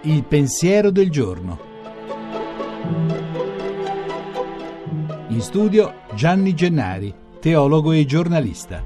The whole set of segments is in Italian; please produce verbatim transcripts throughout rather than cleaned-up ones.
Il pensiero del giorno. In studio Gianni Gennari, teologo e giornalista.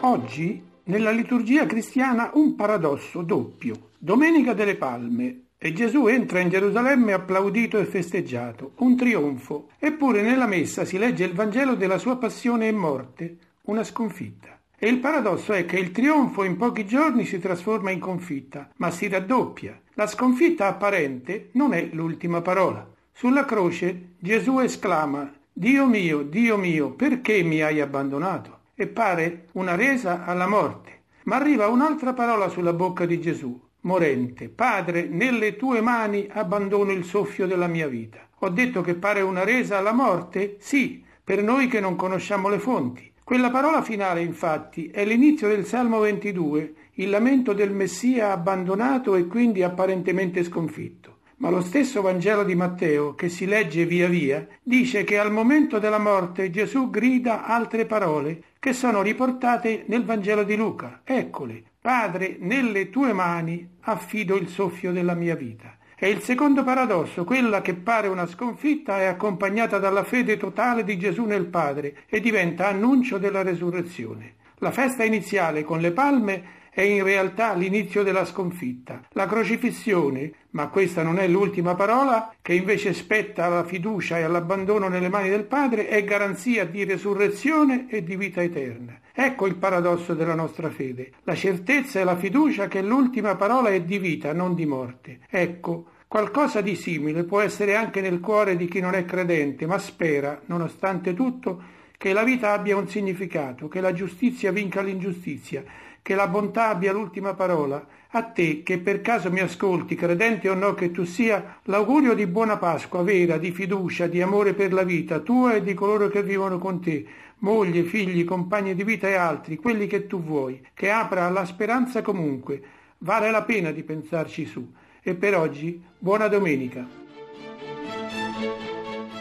Oggi nella liturgia cristiana un paradosso doppio. Domenica delle Palme. E Gesù entra in Gerusalemme applaudito e festeggiato, un trionfo. Eppure nella messa si legge il Vangelo della sua passione e morte, una sconfitta. E il paradosso è che il trionfo in pochi giorni si trasforma in confitta, ma si raddoppia. La sconfitta apparente non è l'ultima parola. Sulla croce Gesù esclama: «Dio mio, Dio mio, perché mi hai abbandonato?» E pare una resa alla morte. Ma arriva un'altra parola sulla bocca di Gesù. Morente, Padre, nelle tue mani abbandono il soffio della mia vita. Ho detto che pare una resa alla morte? Sì, per noi che non conosciamo le fonti. Quella parola finale, infatti, è l'inizio del Salmo ventidue, il lamento del Messia abbandonato e quindi apparentemente sconfitto. Ma lo stesso Vangelo di Matteo, che si legge via via, dice che al momento della morte Gesù grida altre parole che sono riportate nel Vangelo di Luca. Eccole. Padre, nelle tue mani affido il soffio della mia vita. E il secondo paradosso, quella che pare una sconfitta, è accompagnata dalla fede totale di Gesù nel Padre e diventa annuncio della resurrezione. La festa iniziale con le palme è in realtà l'inizio della sconfitta, la crocifissione, ma questa non è l'ultima parola, che invece spetta alla fiducia e all'abbandono nelle mani del Padre, è garanzia di resurrezione e di vita eterna. Ecco il paradosso della nostra fede, la certezza e la fiducia che l'ultima parola è di vita, non di morte. Ecco, qualcosa di simile può essere anche nel cuore di chi non è credente, ma spera, nonostante tutto, che la vita abbia un significato, che la giustizia vinca l'ingiustizia, che la bontà abbia l'ultima parola. A te, che per caso mi ascolti, credente o no che tu sia, l'augurio di buona Pasqua vera, di fiducia, di amore per la vita, tua e di coloro che vivono con te, moglie, figli, compagni di vita e altri, quelli che tu vuoi, che apra alla speranza comunque. Vale la pena di pensarci su. E per oggi, buona domenica.